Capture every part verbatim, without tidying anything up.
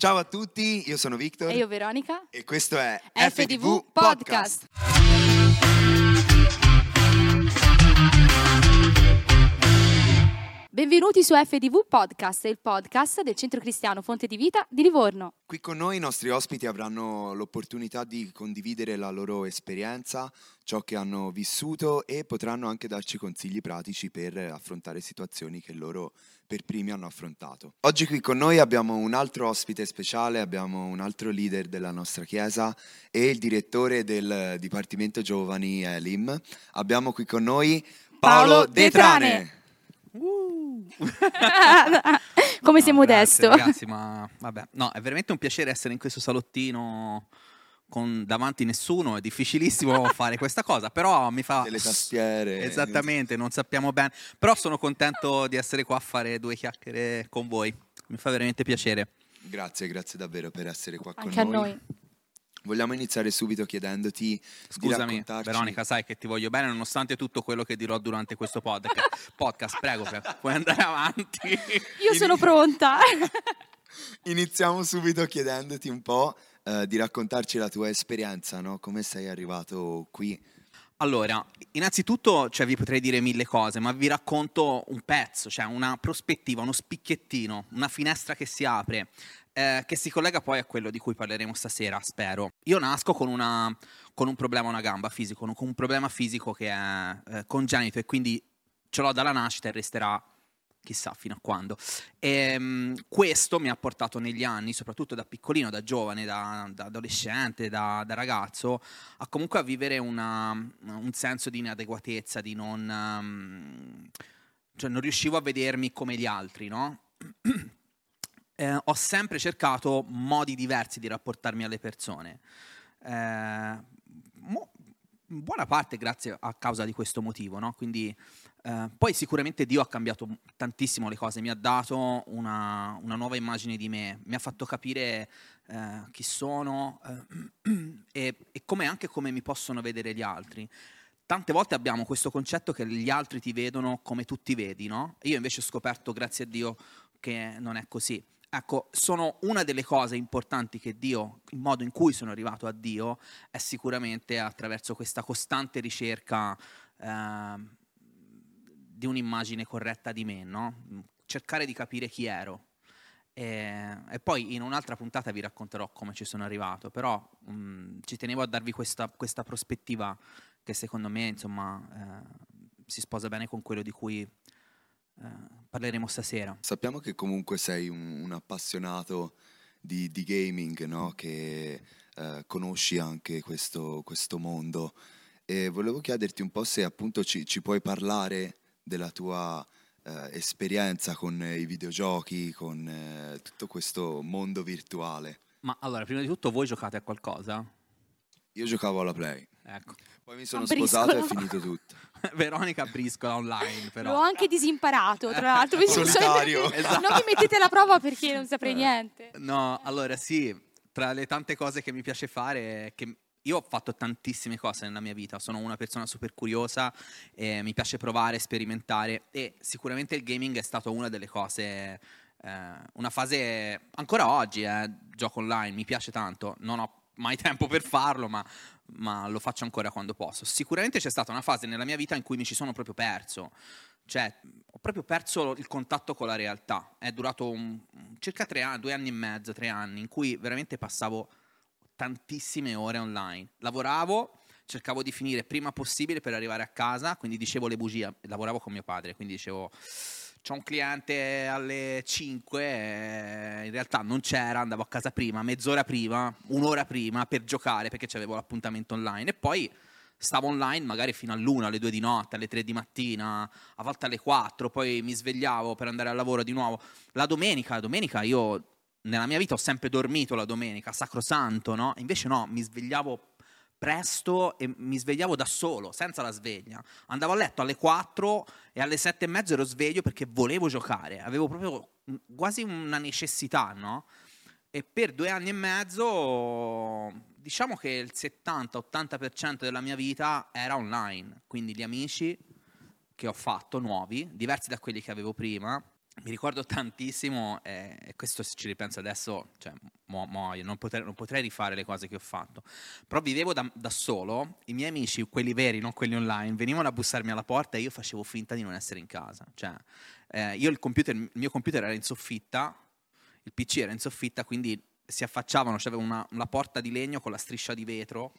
Ciao a tutti, io sono Victor. E io Veronica. E questo è FdV Podcast. Benvenuti su FdV Podcast, il podcast del Centro Cristiano Fonte di Vita di Livorno. Qui con noi i nostri ospiti avranno l'opportunità di condividere la loro esperienza, ciò che hanno vissuto, e potranno anche darci consigli pratici per affrontare situazioni che loro per primi hanno affrontato. Oggi qui con noi abbiamo un altro ospite speciale, abbiamo un altro leader della nostra chiesa e il direttore del Dipartimento Giovani Elim. Abbiamo qui con noi Paolo, Paolo De Trane. Trane. Uh. Come no, sei modesto. Grazie, grazie, ma vabbè, no, è veramente un piacere essere in questo salottino con davanti nessuno, è difficilissimo fare questa cosa, però mi fa delle tastiere. Esattamente, non sappiamo bene, però sono contento di essere qua a fare due chiacchiere con voi. Mi fa veramente piacere. Grazie, grazie davvero per essere qua anche con noi. Anche a noi. Vogliamo iniziare subito chiedendoti, scusami Veronica, sai che ti voglio bene nonostante tutto quello che dirò durante questo podcast, podcast prego, puoi andare avanti. Io sono pronta. Iniziamo subito chiedendoti un po' eh, di raccontarci la tua esperienza, no? Come sei arrivato qui? Allora, innanzitutto, cioè, vi potrei dire mille cose, ma vi racconto un pezzo, cioè una prospettiva, uno spicchiettino, una finestra che si apre, eh, che si collega poi a quello di cui parleremo stasera, spero. Io nasco con, una, con un problema a una gamba fisico, con un problema fisico che è eh, congenito, e quindi ce l'ho dalla nascita e resterà chissà fino a quando. E questo mi ha portato negli anni, soprattutto da piccolino, da giovane, da, da adolescente, da, da ragazzo, a comunque a vivere una, un senso di inadeguatezza, di non, cioè non riuscivo a vedermi come gli altri, no? Eh, ho sempre cercato modi diversi di rapportarmi alle persone. Eh, mo- buona parte grazie a causa di questo motivo, no? Quindi eh, poi sicuramente Dio ha cambiato tantissimo le cose, mi ha dato una, una nuova immagine di me, mi ha fatto capire eh, chi sono eh, e, e come anche come mi possono vedere gli altri. Tante volte abbiamo questo concetto che gli altri ti vedono come tu ti vedi, no? Io invece ho scoperto, grazie a Dio, che non è così. Ecco, sono una delle cose importanti che Dio, il modo in cui sono arrivato a Dio è sicuramente attraverso questa costante ricerca eh, di un'immagine corretta di me, no? Cercare di capire chi ero. E, e poi in un'altra puntata vi racconterò come ci sono arrivato, però mh, ci tenevo a darvi questa, questa prospettiva che secondo me, insomma, eh, si sposa bene con quello di cui Uh, parleremo stasera. Sappiamo che comunque sei un, un appassionato di, di gaming, no? Che uh, conosci anche questo, questo mondo, e volevo chiederti un po' se appunto ci, ci puoi parlare della tua uh, esperienza con i videogiochi, con uh, tutto questo mondo virtuale. Ma allora, prima di tutto, voi giocate a qualcosa? Io giocavo alla Play. Ecco. Poi mi sono sposato e è finito tutto. Veronica briscola online, però. L'ho anche disimparato, tra l'altro. Solitario. Esatto. Non mi mettete alla prova perché non saprei niente. No, allora sì, tra le tante cose che mi piace fare, che io ho fatto tantissime cose nella mia vita, sono una persona super curiosa, eh, mi piace provare, sperimentare, e sicuramente il gaming è stato una delle cose, eh, una fase, ancora oggi, eh, gioco online, mi piace tanto, non ho mai tempo per farlo, ma, ma lo faccio ancora quando posso. Sicuramente c'è stata una fase nella mia vita in cui mi ci sono proprio perso, cioè ho proprio perso il contatto con la realtà. È durato un, circa tre anni, due anni e mezzo, tre anni, in cui veramente passavo tantissime ore online. Lavoravo, cercavo di finire prima possibile per arrivare a casa, quindi dicevo le bugie, lavoravo con mio padre, quindi dicevo c'ho un cliente alle cinque, in realtà non c'era, andavo a casa prima, mezz'ora prima, un'ora prima per giocare perché c'avevo l'appuntamento online, e poi stavo online magari fino all'una, alle due di notte, alle tre di mattina, a volte alle quattro, poi mi svegliavo per andare al lavoro di nuovo. La domenica, la domenica io nella mia vita ho sempre dormito la domenica, sacrosanto, no? Invece no, mi svegliavo presto e mi svegliavo da solo, senza la sveglia. Andavo a letto alle quattro e alle sette e mezzo ero sveglio perché volevo giocare, avevo proprio quasi una necessità, no? E per due anni e mezzo, diciamo che il settanta ottanta per cento della mia vita era online, quindi gli amici che ho fatto nuovi, diversi da quelli che avevo prima, mi ricordo tantissimo, eh, e questo se ci ripenso adesso, cioè, muoio, mo, non, potrei, non potrei rifare le cose che ho fatto, però vivevo da, da solo, i miei amici, quelli veri, non quelli online, venivano a bussarmi alla porta e io facevo finta di non essere in casa, cioè, eh, io il, computer, il mio computer era in soffitta, il P C era in soffitta, quindi si affacciavano, c'aveva cioè una, una porta di legno con la striscia di vetro,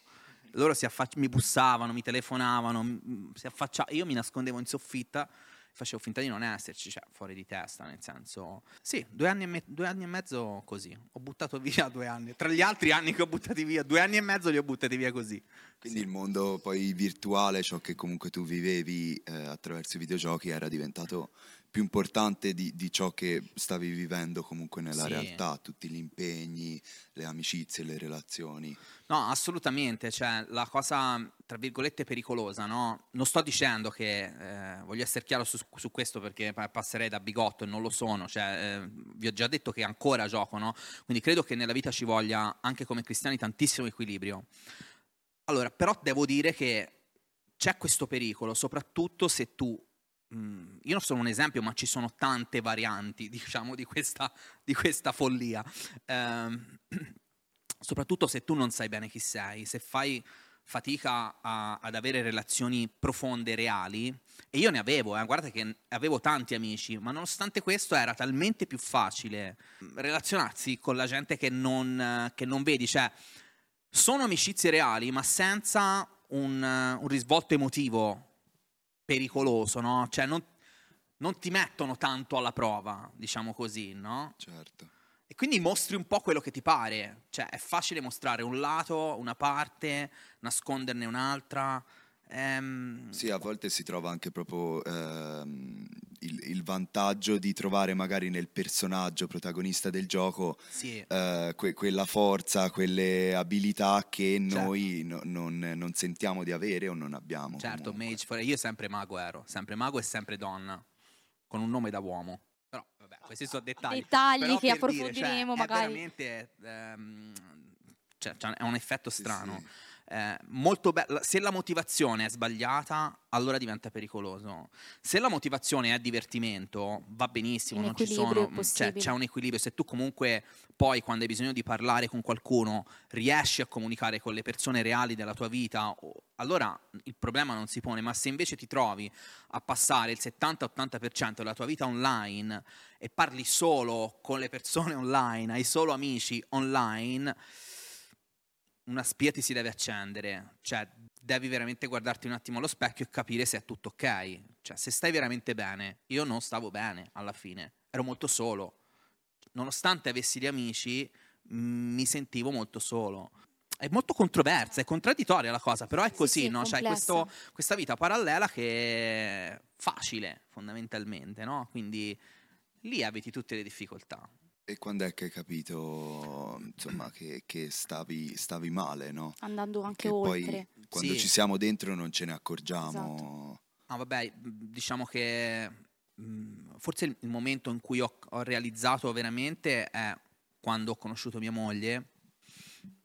loro si affacci- mi bussavano, mi telefonavano, si affacciavano, io mi nascondevo in soffitta, facevo finta di non esserci, cioè fuori di testa, nel senso, sì, due anni, e me- due anni e mezzo così, ho buttato via due anni, tra gli altri anni che ho buttati via, due anni e mezzo li ho buttati via così. Quindi sì. Il mondo poi virtuale, ciò che comunque tu vivevi eh, attraverso i videogiochi era diventato più importante di, di ciò che stavi vivendo comunque nella sì. realtà, tutti gli impegni, le amicizie, le relazioni. No, assolutamente, cioè la cosa tra virgolette pericolosa, no? Non sto dicendo che, eh, voglio essere chiaro su, su questo perché passerei da bigotto e non lo sono, cioè, eh, vi ho già detto che ancora gioco, no? Quindi credo che nella vita ci voglia, anche come cristiani, tantissimo equilibrio. Allora, però devo dire che c'è questo pericolo, soprattutto se tu, io non sono un esempio, ma ci sono tante varianti, diciamo, di questa, di questa follia, eh, soprattutto se tu non sai bene chi sei, se fai fatica a, ad avere relazioni profonde, reali, e io ne avevo, eh, guardate che avevo tanti amici, ma nonostante questo era talmente più facile relazionarsi con la gente che non, che non vedi, cioè sono amicizie reali ma senza un, un risvolto emotivo pericoloso, no? Cioè non, non ti mettono tanto alla prova, diciamo così, no? Certo. E quindi mostri un po' quello che ti pare, cioè è facile mostrare un lato, una parte, nasconderne un'altra. Ehm... Sì, a volte si trova anche proprio ehm, il, il vantaggio di trovare magari nel personaggio protagonista del gioco sì. eh, que- quella forza, quelle abilità che certo. noi no, non, non sentiamo di avere o non abbiamo. Certo, mage for- io sempre mago ero, sempre mago e sempre donna, con un nome da uomo. Però vabbè, questi sono dettagli. Dettagli però che per approfondiremo dire, cioè, magari. È veramente ehm, cioè, cioè, è un effetto strano. Sì, sì. Eh, molto be- se la motivazione è sbagliata, allora diventa pericoloso. Se la motivazione è divertimento, va benissimo, non ci sono, cioè, c'è un equilibrio. Se tu comunque poi, quando hai bisogno di parlare con qualcuno, riesci a comunicare con le persone reali della tua vita, allora il problema non si pone. Ma se invece ti trovi a passare il settanta-ottanta per cento della tua vita online e parli solo con le persone online, hai solo amici online, una spia ti si deve accendere, cioè devi veramente guardarti un attimo allo specchio e capire se è tutto ok, cioè se stai veramente bene. Io non stavo bene alla fine, ero molto solo, nonostante avessi gli amici mi sentivo molto solo. È molto controversa, è contraddittoria la cosa, però è così, sì, sì, no? C'è questo, questa vita parallela che è facile fondamentalmente, no? Quindi lì abiti tutte le difficoltà. E quando è che hai capito, insomma, che, che stavi, stavi male, no? Andando anche che oltre. Poi, quando sì. ci siamo dentro non ce ne accorgiamo. Esatto. Ah, vabbè, diciamo che mh, forse il, il momento in cui ho, ho realizzato veramente è quando ho conosciuto mia moglie.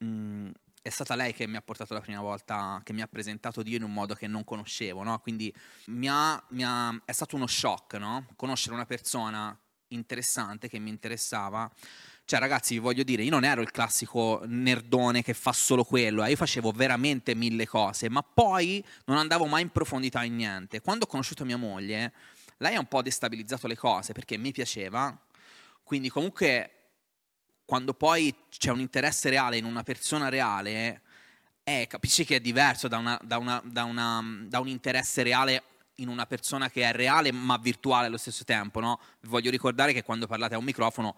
Mh, è stata lei che mi ha portato la prima volta, che mi ha presentato Dio in un modo che non conoscevo, no? Quindi mi ha, mi ha, è stato uno shock, no? Conoscere una persona interessante, che mi interessava. Cioè ragazzi, vi voglio dire, io non ero il classico nerdone che fa solo quello, eh. Io facevo veramente mille cose, ma poi non andavo mai in profondità in niente. Quando ho conosciuto mia moglie, lei ha un po' destabilizzato le cose, perché mi piaceva, quindi comunque quando poi c'è un interesse reale in una persona reale, eh, capisci che è diverso da, una, da, una, da, una, da un interesse reale in una persona che è reale ma virtuale allo stesso tempo, no? Voglio ricordare che quando parlate a un microfono,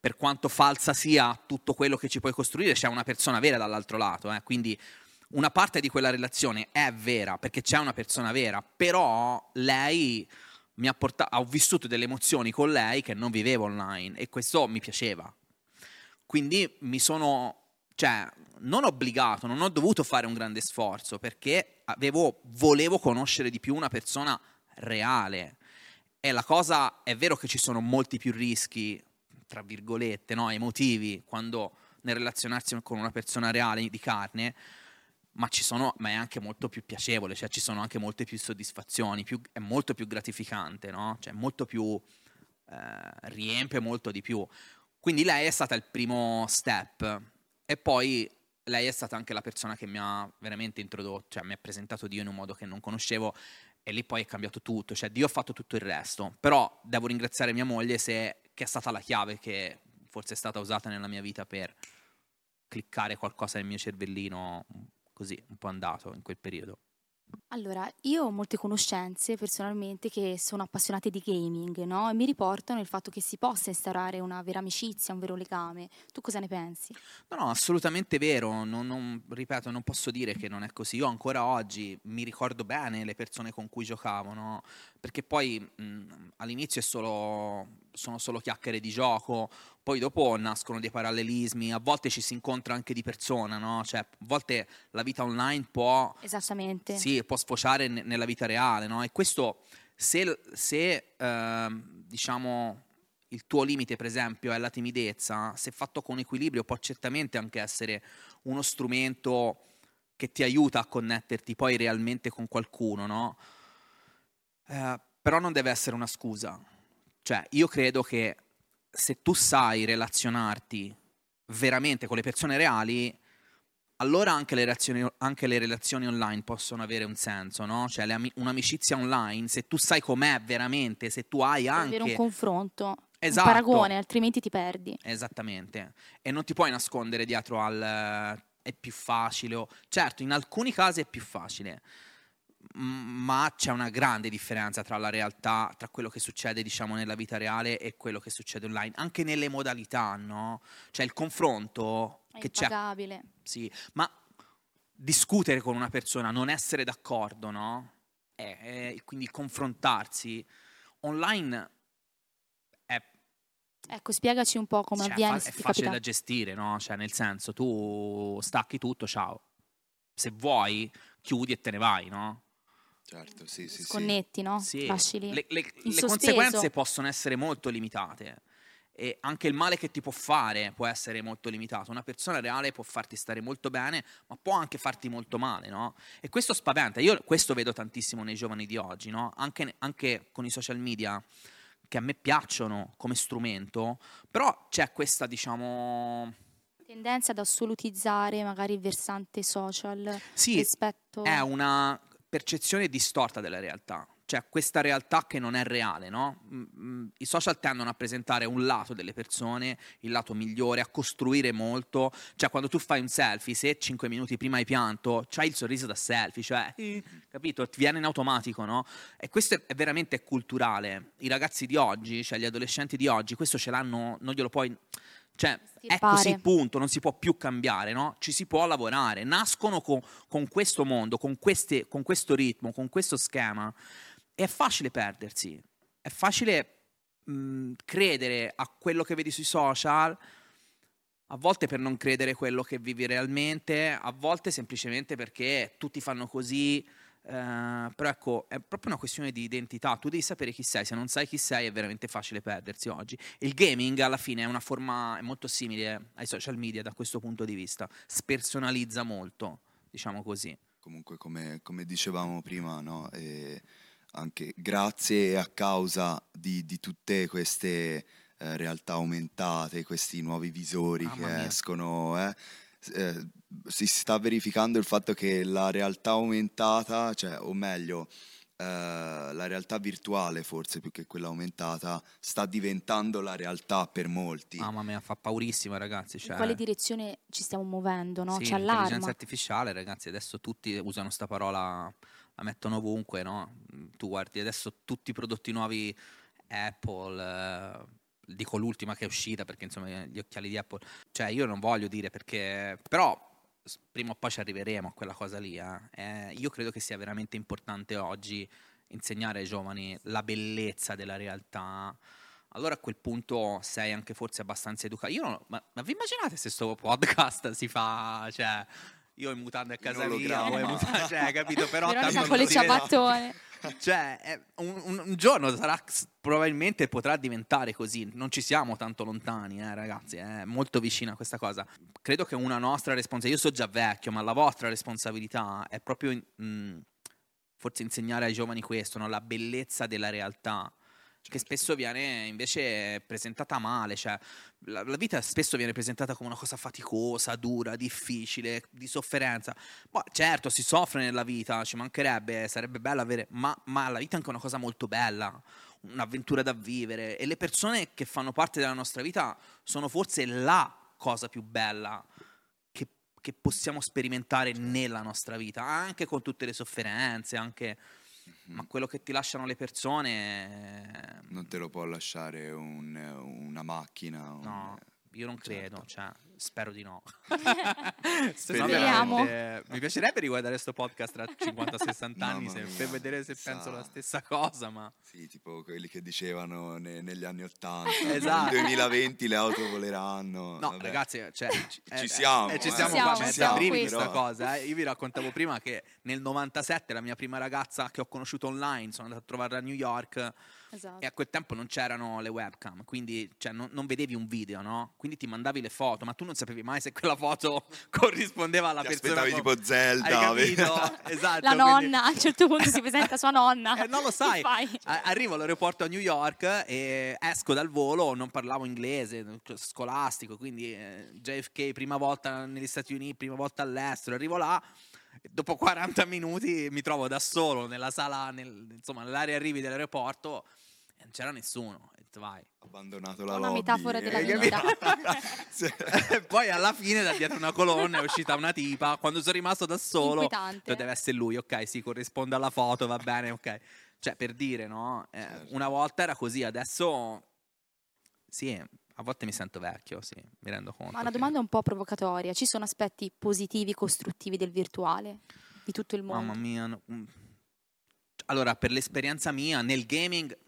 per quanto falsa sia tutto quello che ci puoi costruire, c'è una persona vera dall'altro lato, eh? Quindi una parte di quella relazione è vera perché c'è una persona vera, però lei mi ha portato, ho vissuto delle emozioni con lei che non vivevo online, e questo mi piaceva. Quindi mi sono, cioè, non obbligato, non ho dovuto fare un grande sforzo, perché avevo, volevo conoscere di più una persona reale. E la cosa, è vero che ci sono molti più rischi, tra virgolette, no, emotivi, quando nel relazionarsi con una persona reale di carne, ma ci sono, ma è anche molto più piacevole, cioè ci sono anche molte più soddisfazioni, più, è molto più gratificante, no? Cioè molto più eh, riempie molto di più. Quindi lei è stata il primo step, e poi lei è stata anche la persona che mi ha veramente introdotto, cioè mi ha presentato Dio in un modo che non conoscevo, e lì poi è cambiato tutto, cioè Dio ha fatto tutto il resto. Però devo ringraziare mia moglie se, che è stata la chiave che forse è stata usata nella mia vita per cliccare qualcosa nel mio cervellino, così, un po' andato in quel periodo. Allora, io ho molte conoscenze personalmente che sono appassionate di gaming, no? E mi riportano il fatto che si possa instaurare una vera amicizia, un vero legame. Tu cosa ne pensi? No, no, assolutamente vero. Non, non, ripeto, non posso dire che non è così. Io ancora oggi mi ricordo bene le persone con cui giocavo, no? Perché poi mh, all'inizio è solo, sono solo chiacchiere di gioco, poi dopo nascono dei parallelismi, a volte ci si incontra anche di persona, no? Cioè, a volte la vita online può... Esattamente. Sì, può sfociare n- nella vita reale, no? E questo, se, se eh, diciamo, il tuo limite, per esempio, è la timidezza, se fatto con equilibrio può certamente anche essere uno strumento che ti aiuta a connetterti poi realmente con qualcuno, no? Eh, però non deve essere una scusa. Cioè, io credo che se tu sai relazionarti veramente con le persone reali, allora anche le relazioni, anche le relazioni online possono avere un senso, no? Cioè, le, un'amicizia online, se tu sai com'è veramente, se tu hai anche... Avere un confronto, esatto, un paragone, altrimenti ti perdi. Esattamente. E non ti puoi nascondere dietro al... è più facile. O... Certo, in alcuni casi è più facile, ma c'è una grande differenza tra la realtà, tra quello che succede, diciamo, nella vita reale e quello che succede online, anche nelle modalità, no? Cioè, il confronto è che impagabile. C'è, sì, ma discutere con una persona, non essere d'accordo, no? E, e quindi confrontarsi online è... Ecco, spiegaci un po' come, cioè, avviene. È, fa- è facile capita. Da gestire, no? Cioè, nel senso, tu stacchi tutto, ciao, se vuoi chiudi e te ne vai, no? Certo, sì, sì, sconnetti, sì. No? Sì. Lascili le, le, le conseguenze possono essere molto limitate, e anche il male che ti può fare può essere molto limitato. Una persona reale può farti stare molto bene, ma può anche farti molto male, no? E questo spaventa. Io questo vedo tantissimo nei giovani di oggi, no? Anche, anche con i social media, che a me piacciono come strumento, però c'è questa, diciamo, tendenza ad assolutizzare magari il versante social, sì, rispetto... Sì, è una percezione distorta della realtà, cioè questa realtà che non è reale, no? I social tendono a presentare un lato delle persone, il lato migliore, a costruire molto, cioè quando tu fai un selfie, se cinque minuti prima hai pianto, c'hai il sorriso da selfie, cioè, capito? Ti viene in automatico, no? E questo è veramente culturale. I ragazzi di oggi, cioè gli adolescenti di oggi, questo ce l'hanno, non glielo puoi... Cioè, è così, il punto, non si può più cambiare, no? Ci si può lavorare, nascono con, con questo mondo, con, queste, con questo ritmo, con questo schema. È facile perdersi, è facile mh, credere a quello che vedi sui social, a volte per non credere quello che vivi realmente, a volte semplicemente perché tutti fanno così. Uh, però ecco, è proprio una questione di identità. Tu devi sapere chi sei, se non sai chi sei è veramente facile perdersi oggi. Il gaming alla fine è una forma, è molto simile ai social media da questo punto di vista, spersonalizza molto, diciamo così. Comunque, come, come dicevamo prima, no? Eh, anche grazie e a causa di, di tutte queste eh, realtà aumentate, questi nuovi visori ah, che escono, eh, eh, si sta verificando il fatto che la realtà aumentata, cioè, o meglio, eh, la realtà virtuale, forse più che quella aumentata, sta diventando la realtà per molti. Mamma mia, fa paurissima, ragazzi. Cioè... In quale direzione ci stiamo muovendo, no? Sì, c'è l'allarme. L'intelligenza artificiale, ragazzi, adesso tutti usano sta parola, la mettono ovunque, no? Tu guardi adesso tutti i prodotti nuovi Apple... Eh... dico l'ultima che è uscita, perché insomma gli occhiali di Apple, cioè io non voglio dire perché, però prima o poi ci arriveremo a quella cosa lì, eh. Eh, io credo che sia veramente importante oggi insegnare ai giovani la bellezza della realtà. Allora a quel punto sei anche forse abbastanza educato. Io non, ma, ma vi immaginate se sto podcast si fa, cioè io in mutande a casa mia, voi in mutande, cioè, capito? Però tanto con le ciabattone. Cioè, un, un, un giorno sarà, probabilmente potrà diventare così. Non ci siamo tanto lontani, eh, ragazzi, è eh, molto vicina questa cosa. Credo che una nostra responsabilità, io so già vecchio, ma la vostra responsabilità è proprio in, mh, forse insegnare ai giovani questo, no? La bellezza della realtà, Certo. Che spesso viene invece presentata male, cioè la, la vita spesso viene presentata come una cosa faticosa, dura, difficile, di sofferenza. Ma certo, si soffre nella vita, ci mancherebbe, sarebbe bello avere, ma, ma la vita è anche una cosa molto bella, un'avventura da vivere, e le persone che fanno parte della nostra vita sono forse la cosa più bella che, che possiamo sperimentare nella nostra vita, anche con tutte le sofferenze, anche... Ma quello che ti lasciano le persone non te lo può lasciare un, una macchina un... No, io non credo, certo. Cioè, spero di no. Speriamo. Mi piacerebbe riguardare questo podcast tra cinquanta sessanta anni, no, se, per vedere se sa. penso la stessa cosa, ma... Sì, tipo quelli che dicevano ne, negli anni ottanta. Esatto. Nel duemilaventi le auto voleranno. No, vabbè. Ragazzi, cioè, ci, eh, ci siamo. Eh, ci siamo, eh. Qua, ci siamo, siamo qui. Questa cosa, eh. Io vi raccontavo prima che nel novantasette la mia prima ragazza che ho conosciuto online, sono andato a trovarla a New York. Esatto. E a quel tempo non c'erano le webcam, quindi cioè, non, non vedevi un video, no? Quindi ti mandavi le foto, ma tu non sapevi mai se quella foto corrispondeva alla ti persona. Aspettavi con... tipo Zelda. Hai capito? Esatto, la nonna, quindi... a un certo punto si presenta sua nonna. Eh, non lo sai. A- arrivo all'aeroporto a New York e esco dal volo, non parlavo inglese, scolastico, quindi eh, J F K prima volta negli Stati Uniti, prima volta all'estero, arrivo là. Dopo quaranta minuti mi trovo da solo nella sala, nel, insomma, nell'area arrivi dell'aeroporto e non c'era nessuno. E tu vai. Abbandonato la una lobby. Metafora della eh, vita. Poi alla fine da dietro una colonna è uscita una tipa. Quando sono rimasto da solo, deve essere lui, ok, sì, corrisponde alla foto, va bene, ok. Cioè, per dire, no? Eh, certo. Una volta era così, adesso sì. A volte mi sento vecchio, sì, mi rendo conto. Ma una che... domanda un po' provocatoria. Ci sono aspetti positivi, costruttivi del virtuale? Di tutto il mondo? Mamma mia. No. Allora, per l'esperienza mia, nel gaming...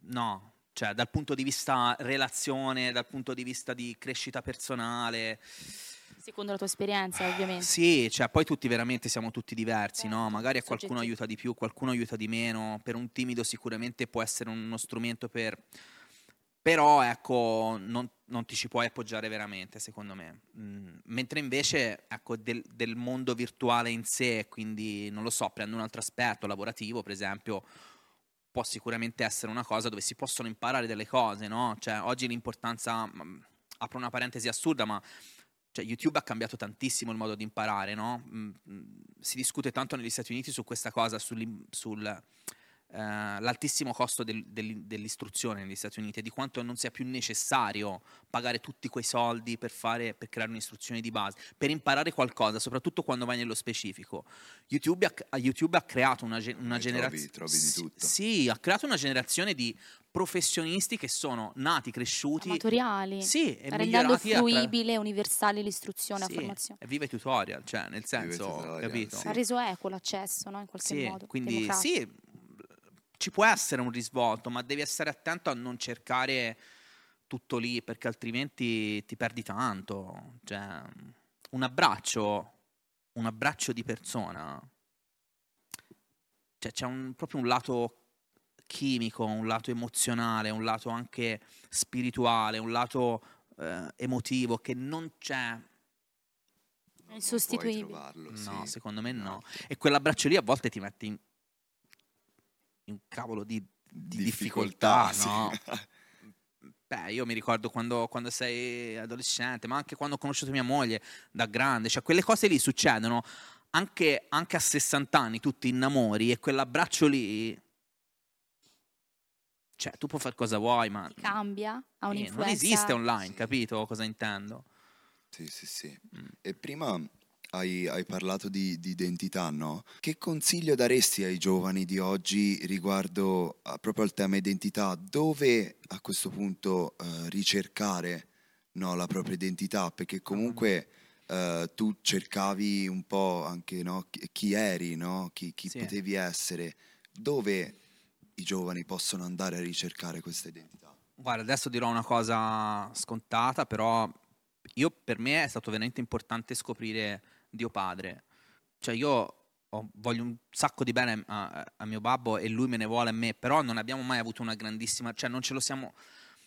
No. Cioè, dal punto di vista relazione, dal punto di vista di crescita personale... Secondo la tua esperienza, ovviamente. Sì, cioè poi tutti veramente siamo tutti diversi, eh, no? Magari a qualcuno soggettivo. Aiuta di più, qualcuno aiuta di meno. Per un timido sicuramente può essere uno strumento per... Però, ecco, non, non ti ci puoi appoggiare veramente, secondo me. Mm. Mentre invece, ecco, del, del mondo virtuale in sé, quindi, non lo so, prendo un altro aspetto lavorativo, per esempio... Può sicuramente essere una cosa dove si possono imparare delle cose, no? Cioè, oggi l'importanza... Apro una parentesi assurda, ma... Cioè, YouTube ha cambiato tantissimo il modo di imparare, no? Si discute tanto negli Stati Uniti su questa cosa, sull'altissimo sul, eh, costo del, del, dell'istruzione negli Stati Uniti e di quanto non sia più necessario pagare tutti quei soldi per, fare, per creare un'istruzione di base, per imparare qualcosa, soprattutto quando vai nello specifico. YouTube ha, YouTube ha creato una, una generazione... Trovi, trovi di tutto. Sì, ha creato una generazione di... professionisti che sono nati, cresciuti, amatoriali, sì, e rendendo fruibile, attra- universale l'istruzione, sì, a formazione. E vive tutorial, cioè nel senso, tutorial, capito? Sì. Ha reso equo l'accesso, no? In qualche sì, modo. Quindi democratico. Sì, ci può essere un risvolto, ma devi essere attento a non cercare tutto lì, perché altrimenti ti perdi tanto. Cioè, un abbraccio, un abbraccio di persona, cioè c'è un, proprio un lato chimico, un lato emozionale, un lato anche spirituale, un lato eh, emotivo che non c'è, non sostituibile. Trovarlo, no, sì. Secondo me no. E quell'abbraccio lì a volte ti metti in, in cavolo di, di difficoltà, difficoltà, no? Sì. Beh, io mi ricordo quando, quando sei adolescente, ma anche quando ho conosciuto mia moglie da grande, cioè quelle cose lì succedono anche, anche a sessanta anni, tu ti innamori e quell'abbraccio lì. Cioè, tu puoi fare cosa vuoi, ma... Ti cambia, ha un'influenza. Non esiste online, sì. Capito cosa intendo? Sì, sì, sì. Mm. E prima hai, hai parlato di, di identità, no? Che consiglio daresti ai giovani di oggi riguardo a, proprio al tema identità? Dove a questo punto eh, ricercare, no, la propria identità? Perché comunque eh, tu cercavi un po' anche, no, chi eri, no? Chi, chi sì. potevi essere. Dove... i giovani possono andare a ricercare questa identità? Guarda, adesso dirò una cosa scontata, però io, per me è stato veramente importante scoprire Dio Padre. Cioè io ho, voglio un sacco di bene a, a mio babbo e lui me ne vuole a me, però non abbiamo mai avuto una grandissima... Cioè non ce lo siamo...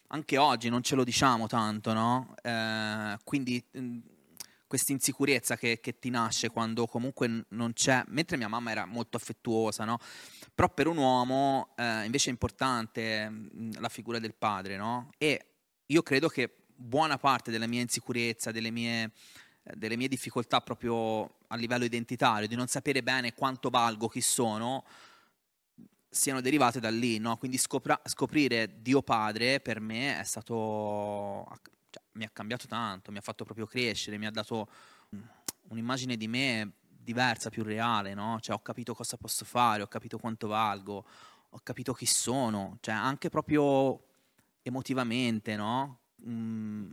Anche oggi non ce lo diciamo tanto, no? Eh, quindi questa insicurezza che, che ti nasce quando comunque non c'è, mentre mia mamma era molto affettuosa, no? Però per un uomo eh, invece è importante mh, la figura del padre, no? E io credo che buona parte della mia insicurezza, delle mie, eh, delle mie difficoltà proprio a livello identitario, di non sapere bene quanto valgo, chi sono, siano derivate da lì, no? Quindi scopra- scoprire Dio Padre per me è stato... Cioè, mi ha cambiato tanto, mi ha fatto proprio crescere, mi ha dato un'immagine di me diversa, più reale, no? Cioè, ho capito cosa posso fare, ho capito quanto valgo, ho capito chi sono, cioè anche proprio emotivamente, no? Mm,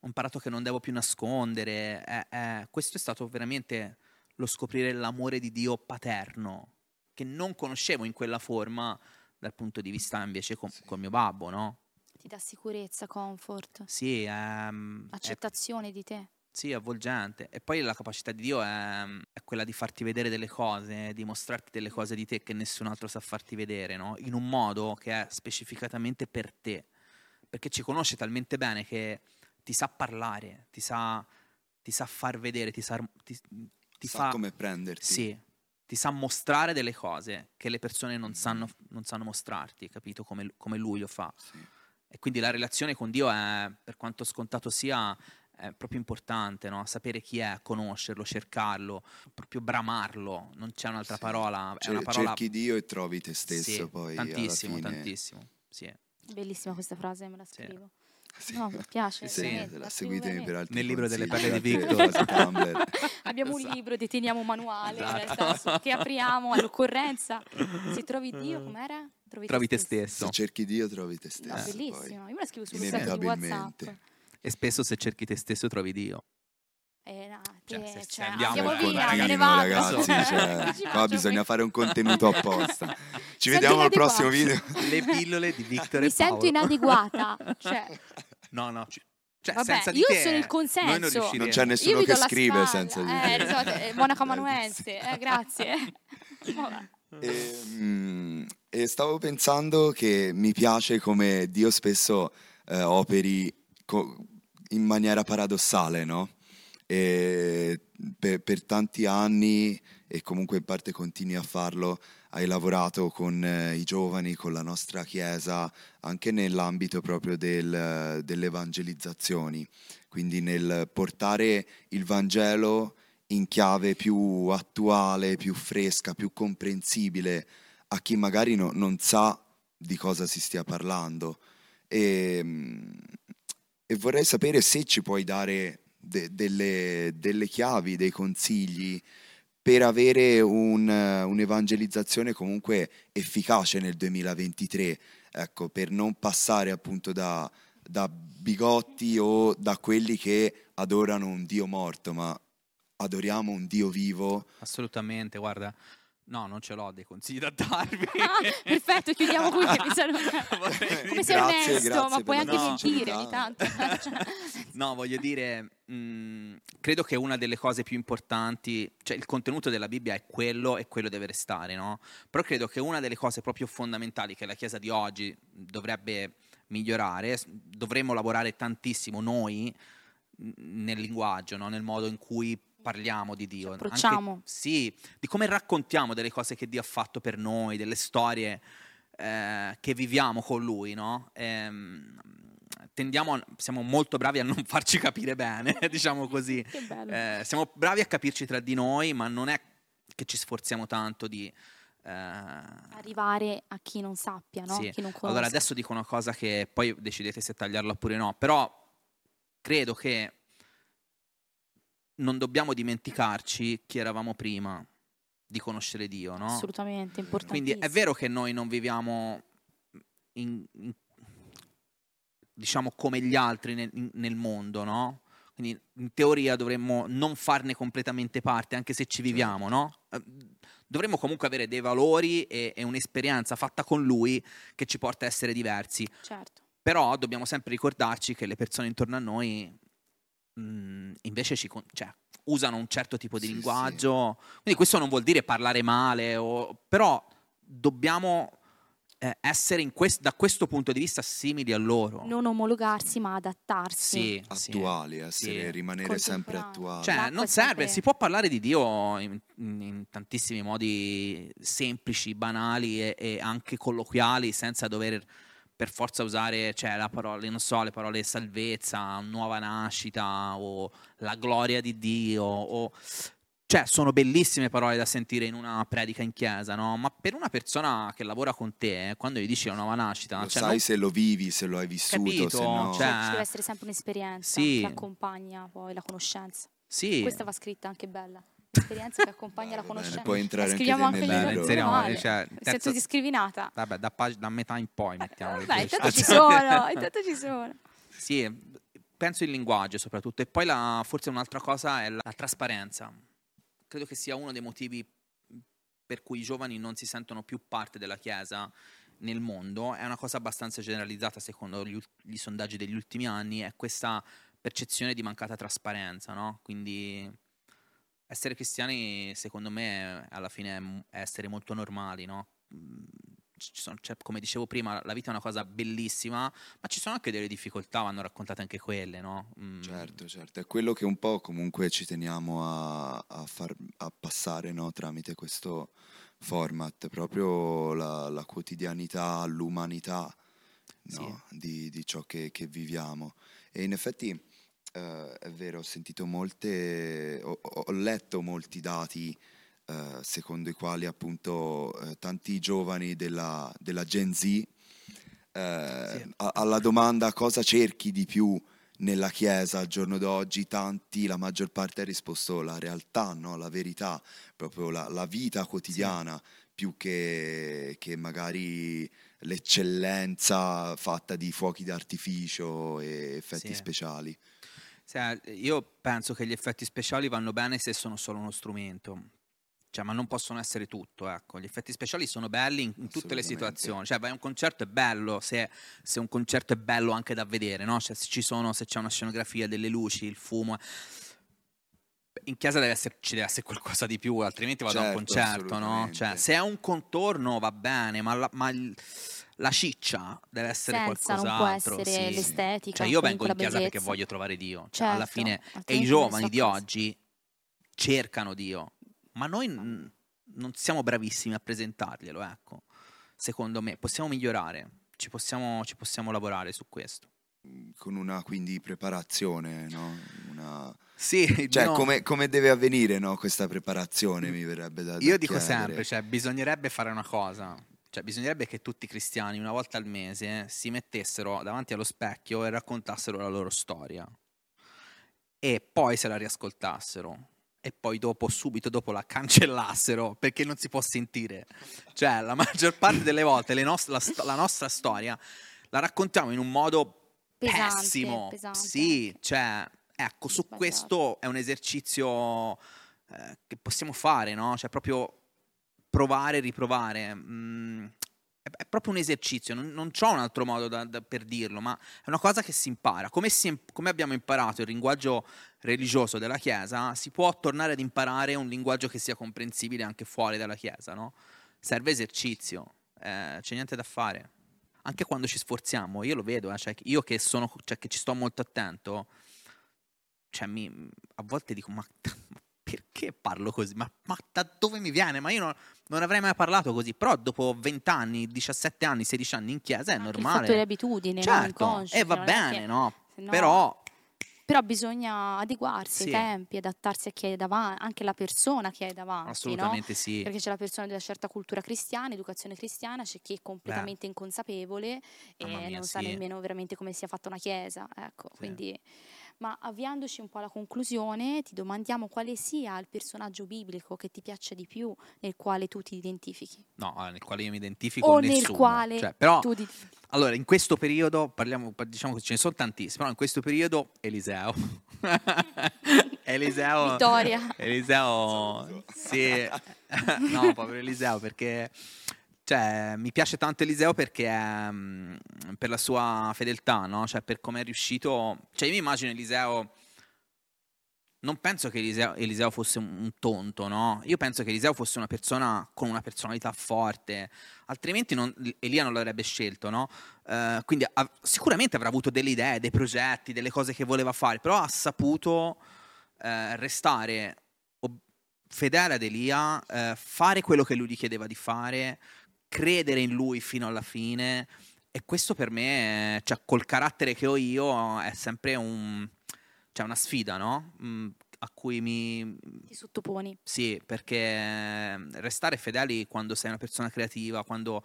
ho imparato che non devo più nascondere, è, è, questo è stato veramente lo scoprire l'amore di Dio paterno, che non conoscevo in quella forma dal punto di vista invece con, sì. con mio babbo, no? Ti dà sicurezza, comfort, sì, ehm, accettazione è, di te. Sì, avvolgente. E poi la capacità di Dio è, è quella di farti vedere delle cose, di mostrarti delle cose di te che nessun altro sa farti vedere, no? In un modo che è specificatamente per te, perché ci conosce talmente bene che ti sa parlare, ti sa, ti sa far vedere, ti sa, ti, ti sa fa, come prenderti. Sì. Ti sa mostrare delle cose che le persone non sanno, non sanno mostrarti, capito? Come, come lui lo fa. Sì. E quindi la relazione con Dio è, per quanto scontato sia, è proprio importante, no? Sapere chi è, conoscerlo, cercarlo, proprio bramarlo. Non c'è un'altra sì. parola. È C- una parola. Cerchi Dio e trovi te stesso, sì, poi. Tantissimo, alla fine. tantissimo. Sì. Bellissima questa frase, me la scrivo. Sì. Sì. No, mi piace, sì, veramente, la seguitemi per altri nel libro delle perle di Victor. Abbiamo un libro, deteniamo un manuale, esatto. che apriamo all'occorrenza. Se trovi Dio, com'era? Trovi, trovi te, stesso. te stesso. Se cerchi Dio, trovi te stesso. No, bellissimo. Poi. Io me la scrivo su WhatsApp. E spesso se cerchi te stesso, trovi Dio. Eh, no, te, cioè, se cioè, andiamo, andiamo via, via, me ne vado. Ragazzi, cioè, qua bisogna fare un contenuto apposta. Ci vediamo al prossimo video. Le pillole di Victor Mi e Paolo. Mi sento inadeguata. Cioè. No, no. Cioè, vabbè, senza io di te, sono il consenso. Non, non c'è nessuno che scrive spalla. senza eh, di te. Eh, buona Camanuense, eh, grazie. e, mh, e stavo pensando che mi piace come Dio spesso eh, operi co- in maniera paradossale, no? E per, per tanti anni, e comunque in parte continui a farlo, hai lavorato con eh, i giovani, con la nostra Chiesa, anche nell'ambito proprio del, delle evangelizzazioni, quindi nel portare il Vangelo in chiave più attuale, più fresca, più comprensibile a chi magari no, non sa di cosa si stia parlando. E, e vorrei sapere se ci puoi dare... De, delle, delle chiavi, dei consigli per avere un, un'evangelizzazione comunque efficace nel duemilaventitré, ecco, per non passare appunto da, da bigotti o da quelli che adorano un Dio morto, ma adoriamo un Dio vivo. Assolutamente, guarda. No, non ce l'ho dei consigli da darvi. Ah, perfetto, chiudiamo qui. Come sei grazie, onesto, grazie, ma puoi anche no, mentire ogni tanto. No, voglio dire, mh, credo che una delle cose più importanti, cioè il contenuto della Bibbia è quello e quello deve restare, no? Però credo che una delle cose proprio fondamentali che la Chiesa di oggi dovrebbe migliorare, dovremmo lavorare tantissimo noi nel linguaggio, no? Nel modo in cui parliamo di Dio, anche, sì, di come raccontiamo delle cose che Dio ha fatto per noi, delle storie eh, che viviamo con Lui, no? E, tendiamo a, siamo molto bravi a non farci capire bene, diciamo così. Che bello. Eh, siamo bravi a capirci tra di noi, ma non è che ci sforziamo tanto di eh... arrivare a chi non sappia, no? Sì. Chi non conosca. Allora adesso dico una cosa che poi decidete se tagliarla oppure no, però credo che non dobbiamo dimenticarci chi eravamo prima di conoscere Dio, no? Assolutamente, importantissimo. Quindi è vero che noi non viviamo in, in, diciamo come gli altri nel, in, nel mondo, no? Quindi in teoria dovremmo non farne completamente parte, anche se ci viviamo, no? Dovremmo comunque avere dei valori e, e un'esperienza fatta con Lui che ci porta a essere diversi. Certo. Però dobbiamo sempre ricordarci che le persone intorno a noi invece ci, cioè, usano un certo tipo di sì, linguaggio sì. Quindi questo non vuol dire parlare male o, però dobbiamo eh, essere in quest- da questo punto di vista simili a loro. Non omologarsi, ma adattarsi. Sì, attuali, essere, sì. rimanere sempre attuali. Cioè, non serve, sempre... si può parlare di Dio in, in tantissimi modi semplici, banali e, e anche colloquiali, senza dover per forza usare, cioè, la parola, non so, le parole salvezza, nuova nascita o la gloria di Dio, o... Cioè, sono bellissime parole da sentire in una predica in chiesa, no? Ma per una persona che lavora con te, quando gli dici la nuova nascita... Lo cioè, sai non... se lo vivi, se lo hai vissuto, capito? Se no... Cioè... Ci deve essere sempre un'esperienza, sì. che accompagna poi la conoscenza. Sì. Questa va scritta anche bella. L'esperienza che accompagna la conoscenza. Bene, puoi entrare anche, anche nel libro. Inseriamo, cioè, senza discriminata. Vabbè, da, pag- da metà in poi mettiamo. Vabbè, intanto ci sono, intanto ci sono. Sì, penso il linguaggio soprattutto. E poi la, forse un'altra cosa è la, la trasparenza. Credo che sia uno dei motivi per cui i giovani non si sentono più parte della Chiesa nel mondo. È una cosa abbastanza generalizzata secondo gli, gli sondaggi degli ultimi anni, è questa percezione di mancata trasparenza, no? Quindi essere cristiani, secondo me, alla fine è essere molto normali, no? Ci sono, cioè, come dicevo prima, la vita è una cosa bellissima, ma ci sono anche delle difficoltà, vanno raccontate anche quelle, no? Mm. Certo, certo, è quello che un po' comunque ci teniamo a, a, far, a passare, no? Tramite questo format, proprio la, la quotidianità, l'umanità, no? Sì. di, di ciò che, che viviamo. E in effetti... Uh, è vero, ho sentito molte, ho, ho letto molti dati uh, secondo i quali appunto uh, tanti giovani della, della Gen Z uh, sì. a, alla domanda cosa cerchi di più nella Chiesa al giorno d'oggi, tanti, la maggior parte ha risposto la realtà, no? La verità, proprio la, la vita quotidiana, sì. più che, che magari l'eccellenza fatta di fuochi d'artificio e effetti sì. speciali. Io penso che gli effetti speciali vanno bene se sono solo uno strumento, cioè, ma non possono essere tutto, ecco. Gli effetti speciali sono belli in, in tutte le situazioni, cioè vai a un concerto è bello se, se un concerto è bello anche da vedere, no? Cioè, se ci sono, se c'è una scenografia, delle luci, il fumo. In chiesa deve essere, ci deve essere qualcosa di più, altrimenti vado certo, a un concerto, no? Cioè, se è un contorno va bene, ma la, ma il, la ciccia deve essere senza, qualcos'altro. Non può essere sì. l'estetica. Cioè, io vengo in chiesa perché voglio trovare Dio. Cioè, certo, alla fine, e i giovani di oggi cercano Dio, ma noi n- non siamo bravissimi a presentarglielo, ecco. Secondo me possiamo migliorare, ci possiamo, ci possiamo lavorare su questo. Con una quindi preparazione, no? Una... Sì, cioè no. come, come deve avvenire, no? Questa preparazione mi verrebbe da, da io dico chiedere. Sempre, cioè, bisognerebbe fare una cosa, cioè bisognerebbe che tutti i cristiani una volta al mese si mettessero davanti allo specchio e raccontassero la loro storia e poi se la riascoltassero e poi dopo subito dopo la cancellassero perché non si può sentire, cioè la maggior parte delle volte le nos- la, sto- la nostra storia la raccontiamo in un modo pesante, pessimo, pesante. Sì, cioè, ecco, su questo è un esercizio eh, che possiamo fare, no? Cioè, proprio provare, riprovare, mm, è, è proprio un esercizio, non, non c'ho un altro modo da, da, per dirlo, ma è una cosa che si impara. Come, si, come abbiamo imparato il linguaggio religioso della Chiesa, si può tornare ad imparare un linguaggio che sia comprensibile anche fuori dalla Chiesa, no? Serve esercizio, eh, c'è niente da fare. Anche quando ci sforziamo, io lo vedo, eh, cioè io che sono, cioè che ci sto molto attento, cioè mi, a volte dico, ma, ma perché parlo così? Ma, ma da dove mi viene? Ma io non, non avrei mai parlato così, però dopo venti anni, diciassette anni, sedici anni in chiesa è anche normale. È un fatto di abitudine, certo, no? E eh, va bene, che... no? No. Però... Però bisogna adeguarsi sì. ai tempi, adattarsi a chi è davanti, anche la persona che hai davanti. Assolutamente no? Sì. Perché c'è la persona di una certa cultura cristiana, educazione cristiana, c'è chi è completamente Beh. inconsapevole e mia, non sì. sa nemmeno veramente come sia fatta una chiesa. Ecco, sì. quindi... Ma avviandoci un po' alla conclusione, ti domandiamo quale sia il personaggio biblico che ti piaccia di più, nel quale tu ti identifichi. No, nel quale io mi identifico o nessuno. Nel quale cioè, però, tu ti... Allora, in questo periodo, parliamo, diciamo che ce ne sono tantissimi, però in questo periodo Eliseo. Eliseo. Vittoria. Eliseo. Sì. No, povero Eliseo, perché... Cioè, mi piace tanto Eliseo perché um, per la sua fedeltà, no? Cioè, per come è riuscito... Cioè, io mi immagino Eliseo non penso che Eliseo, Eliseo fosse un tonto, no? Io penso che Eliseo fosse una persona con una personalità forte, altrimenti non, Elia non l'avrebbe scelto, no? Uh, quindi av- sicuramente avrà avuto delle idee, dei progetti, delle cose che voleva fare, però ha saputo uh, restare ob- fedele ad Elia, uh, fare quello che lui gli chiedeva di fare, credere in lui fino alla fine, e questo per me, cioè, col carattere che ho io, è sempre un... C'è una sfida, no? Mm, a cui mi... Ti sottoponi. Sì, perché restare fedeli quando sei una persona creativa, quando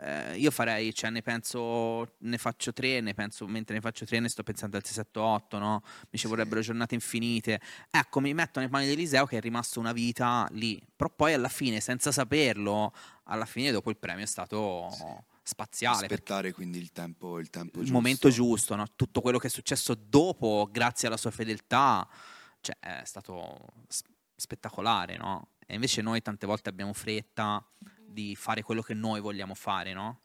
eh, io farei, cioè ne penso, ne faccio tre, ne penso, mentre ne faccio tre ne sto pensando al sei sette otto, no? Mi ci vorrebbero giornate infinite. Ecco, mi metto nei panni di Eliseo che è rimasto una vita lì, però poi alla fine, senza saperlo, alla fine dopo il premio è stato... Sì. Spaziale. Aspettare quindi il tempo, il tempo il giusto. Momento giusto, no? Tutto quello che è successo dopo, grazie alla sua fedeltà, cioè, è stato spettacolare, no? E invece noi tante volte abbiamo fretta di fare quello che noi vogliamo fare, no?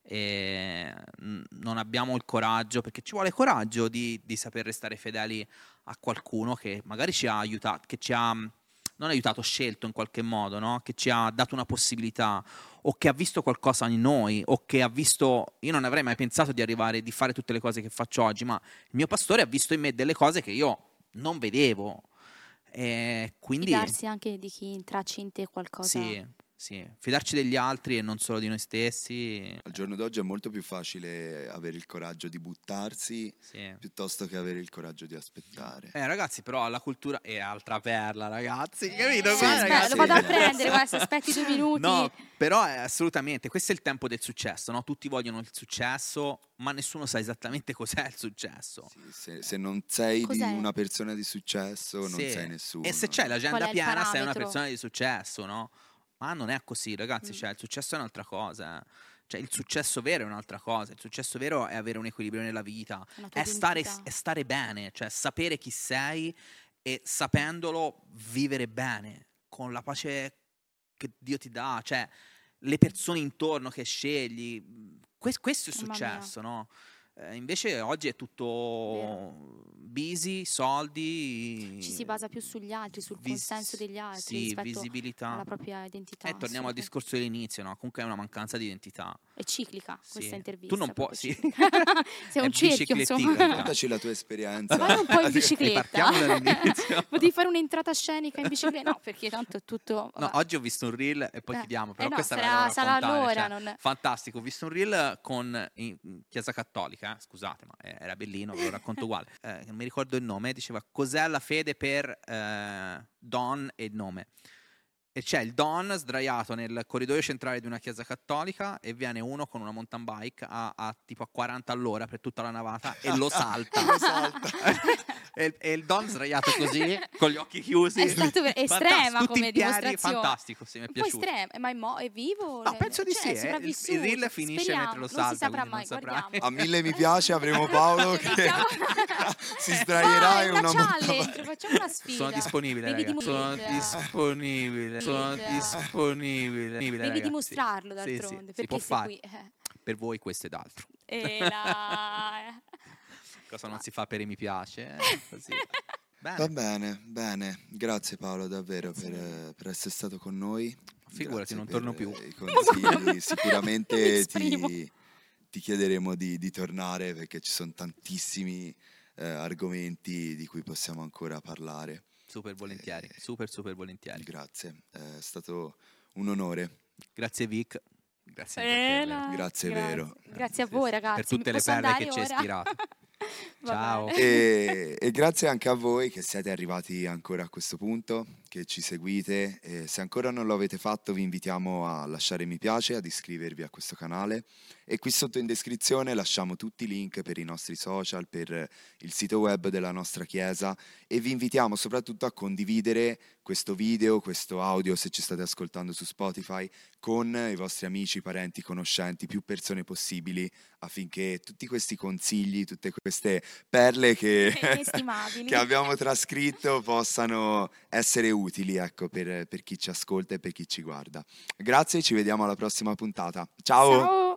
E non abbiamo il coraggio, perché ci vuole coraggio di, di saper restare fedeli a qualcuno che magari ci ha aiutato, che ci ha... non aiutato, scelto in qualche modo, no? Che ci ha dato una possibilità, o che ha visto qualcosa in noi, o che ha visto... Io non avrei mai pensato di arrivare, di fare tutte le cose che faccio oggi, ma il mio pastore ha visto in me delle cose che io non vedevo. E quindi... Fidarsi anche di chi intracci in te qualcosa. Sì, sì, fidarci degli altri e non solo di noi stessi. Al giorno d'oggi è molto più facile avere il coraggio di buttarsi, sì, piuttosto che avere il coraggio di aspettare. Eh ragazzi, però la cultura è altra perla, ragazzi, eh, capito? Sì, guarda, ragazzi, lo vado a prendere, guarda, se aspetti due minuti. No, però è assolutamente, questo è il tempo del successo, no? Tutti vogliono il successo, ma nessuno sa esattamente cos'è il successo. Sì, se, se non sei di una persona di successo, sì, non sei nessuno. E se c'è l'agenda piana, sei una persona di successo, no? Ma non è così, ragazzi, cioè il successo è un'altra cosa, cioè il successo vero è un'altra cosa, il successo vero è avere un equilibrio nella vita, è stare, è stare bene, cioè sapere chi sei e sapendolo vivere bene, con la pace che Dio ti dà, cioè le persone intorno che scegli, questo, questo è il successo, no? Invece oggi è tutto busy, soldi. Ci si basa più sugli altri, sul vis- consenso degli altri, sì, rispetto visibilità alla propria identità. E eh, torniamo al discorso dell'inizio, no? Comunque è una mancanza di identità. È ciclica, sì, questa intervista. Tu non puoi, sì. Sei un cerchio, insomma. Raccontaci la tua esperienza. Ma vai un po' in bicicletta. Potevi fare un'entrata scenica in bicicletta? No, perché tanto è tutto... No, oggi ho visto un reel e poi eh. chiudiamo, però eh no, questa sarà, sarà l'ora. Cioè, non... Fantastico, ho visto un reel con in Chiesa Cattolica. Scusate, ma era bellino, ve lo racconto uguale. Eh, non mi ricordo il nome, diceva cos'è la fede per eh, Don e il nome. E c'è il Don sdraiato nel corridoio centrale di una chiesa cattolica e viene uno con una mountain bike a, a tipo a quaranta all'ora per tutta la navata e lo salta. lo salta. e, e il Don sdraiato così, con gli occhi chiusi. È stato estrema come dimostrazione. Fantastico, sì, mi è piaciuto. Estrema, ma è, mo- è vivo? No, penso di cioè, sì, eh. il reel finisce speriamo, mentre lo salta. Non si saprà mai, saprà. A mille mi piace, avremo Paolo che si sdraierà vai, in una, una mountain bike. Una sfida. Sono disponibile, ragazzi. Sono disponibile. Sono disponibile. Devi ragazzi. dimostrarlo d'altronde, sì, sì, perché si può fare. Qui, eh. Per voi questo ed altro. E la... Cosa no. non si fa per i mi piace. Così. Bene. Va bene, bene. Grazie Paolo davvero per, per essere stato con noi. Figurati, grazie, non torno più. I consigli. Sicuramente ti, ti chiederemo di, di tornare perché ci sono tantissimi eh, argomenti di cui possiamo ancora parlare. Super volentieri, eh, super super volentieri. Grazie, è stato un onore. Grazie Vic. Grazie eh, no. Grazie, grazie vero. Grazie a voi ragazzi. Per tutte le perle che ora? Ci hai ispirato. Ciao. E, e grazie anche a voi che siete arrivati ancora a questo punto, che ci seguite. E se ancora non lo avete fatto vi invitiamo a lasciare mi piace, ad iscrivervi a questo canale. E qui sotto in descrizione lasciamo tutti i link per i nostri social, per il sito web della nostra chiesa e vi invitiamo soprattutto a condividere questo video, questo audio se ci state ascoltando su Spotify con i vostri amici, parenti, conoscenti, più persone possibili affinché tutti questi consigli, tutte queste perle che, che abbiamo trascritto possano essere utili, ecco, per, per chi ci ascolta e per chi ci guarda. Grazie, ci vediamo alla prossima puntata. Ciao! Ciao.